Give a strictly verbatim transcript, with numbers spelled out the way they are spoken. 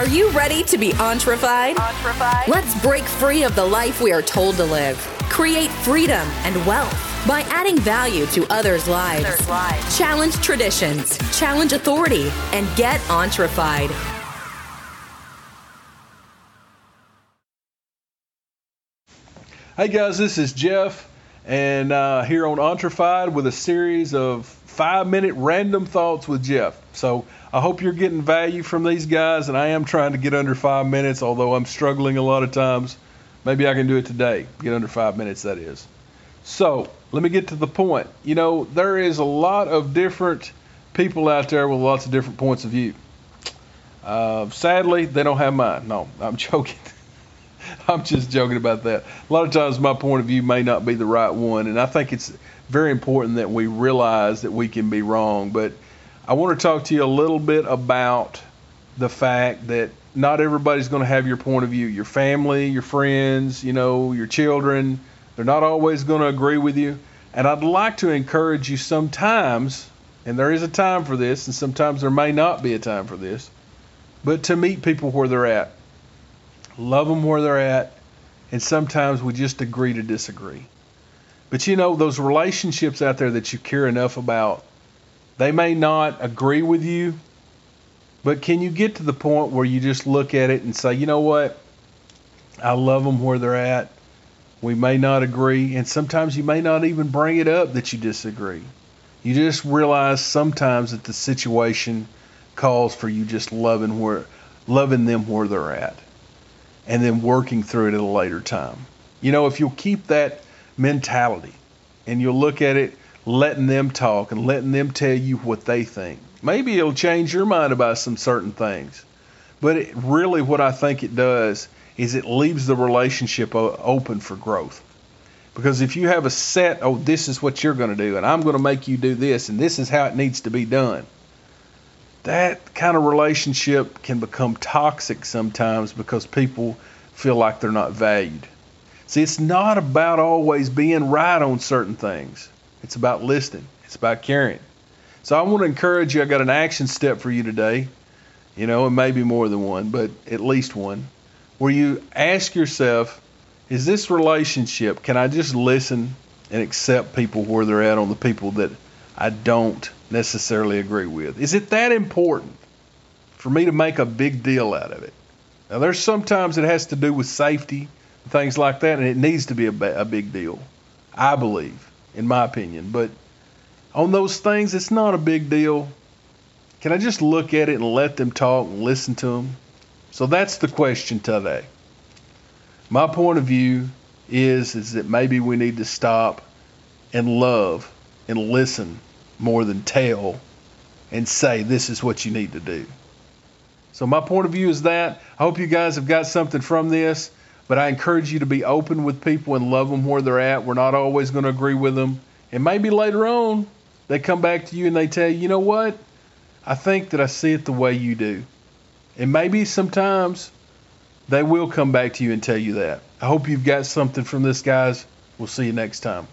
Are you ready to be entrified? Entrified? Let's break free of the life we are told to live. Create freedom and wealth by adding value to others' lives. Others lives. Challenge traditions, challenge authority, and get entrified. Hey guys, this is Jeff, and uh, here on Entrified with a series of five-minute random thoughts with Jeff. So I hope you're getting value from these guys, and I am trying to get under five minutes, although I'm struggling a lot of times. Maybe I can do it today, get under five minutes, that is. So let me get to the point. You know, there is a lot of different people out there with lots of different points of view. Uh, sadly, they don't have mine. No, I'm joking. I'm just joking about that. A lot of times my point of view may not be the right one, and I think it's very important that we realize that we can be wrong. But I want to talk to you a little bit about the fact that not everybody's going to have your point of view. Your family, your friends, you know, your children, they're not always going to agree with you. And I'd like to encourage you sometimes, and there is a time for this, and sometimes there may not be a time for this, but to meet people where they're at. Love them where they're at, and sometimes we just agree to disagree. But you know, those relationships out there that you care enough about, they may not agree with you, but can you get to the point where you just look at it and say, you know what, I love them where they're at. We may not agree, and sometimes you may not even bring it up that you disagree. You just realize sometimes that the situation calls for you just loving where, loving them where they're at, and then working through it at a later time. You know, if you'll keep that mentality and you'll look at it, letting them talk and letting them tell you what they think, maybe it'll change your mind about some certain things. But it really, what I think it does is it leaves the relationship open for growth. Because if you have a set, oh, this is what you're going to do, and I'm going to make you do this, and this is how it needs to be done, that kind of relationship can become toxic sometimes because people feel like they're not valued. See, it's not about always being right on certain things. It's about listening. It's about caring. So I want to encourage you. I got an action step for you today, you know, and maybe more than one, but at least one, where you ask yourself, is this relationship, can I just listen and accept people where they're at on the people that I don't necessarily agree with? Is it that important for me to make a big deal out of it? Now, there's sometimes it has to do with safety and things like that, and it needs to be a, ba- a big deal, I believe, in my opinion. But on those things, it's not a big deal. Can I just look at it and let them talk and listen to them? So that's the question today. My point of view is, is that maybe we need to stop and love and listen more than tell and say, this is what you need to do. So my point of view is that. I hope you guys have got something from this, but I encourage you to be open with people and love them where they're at. We're not always going to agree with them. And maybe later on, they come back to you and they tell you, you know what? I think that I see it the way you do. And maybe sometimes they will come back to you and tell you that. I hope you've got something from this, guys. We'll see you next time.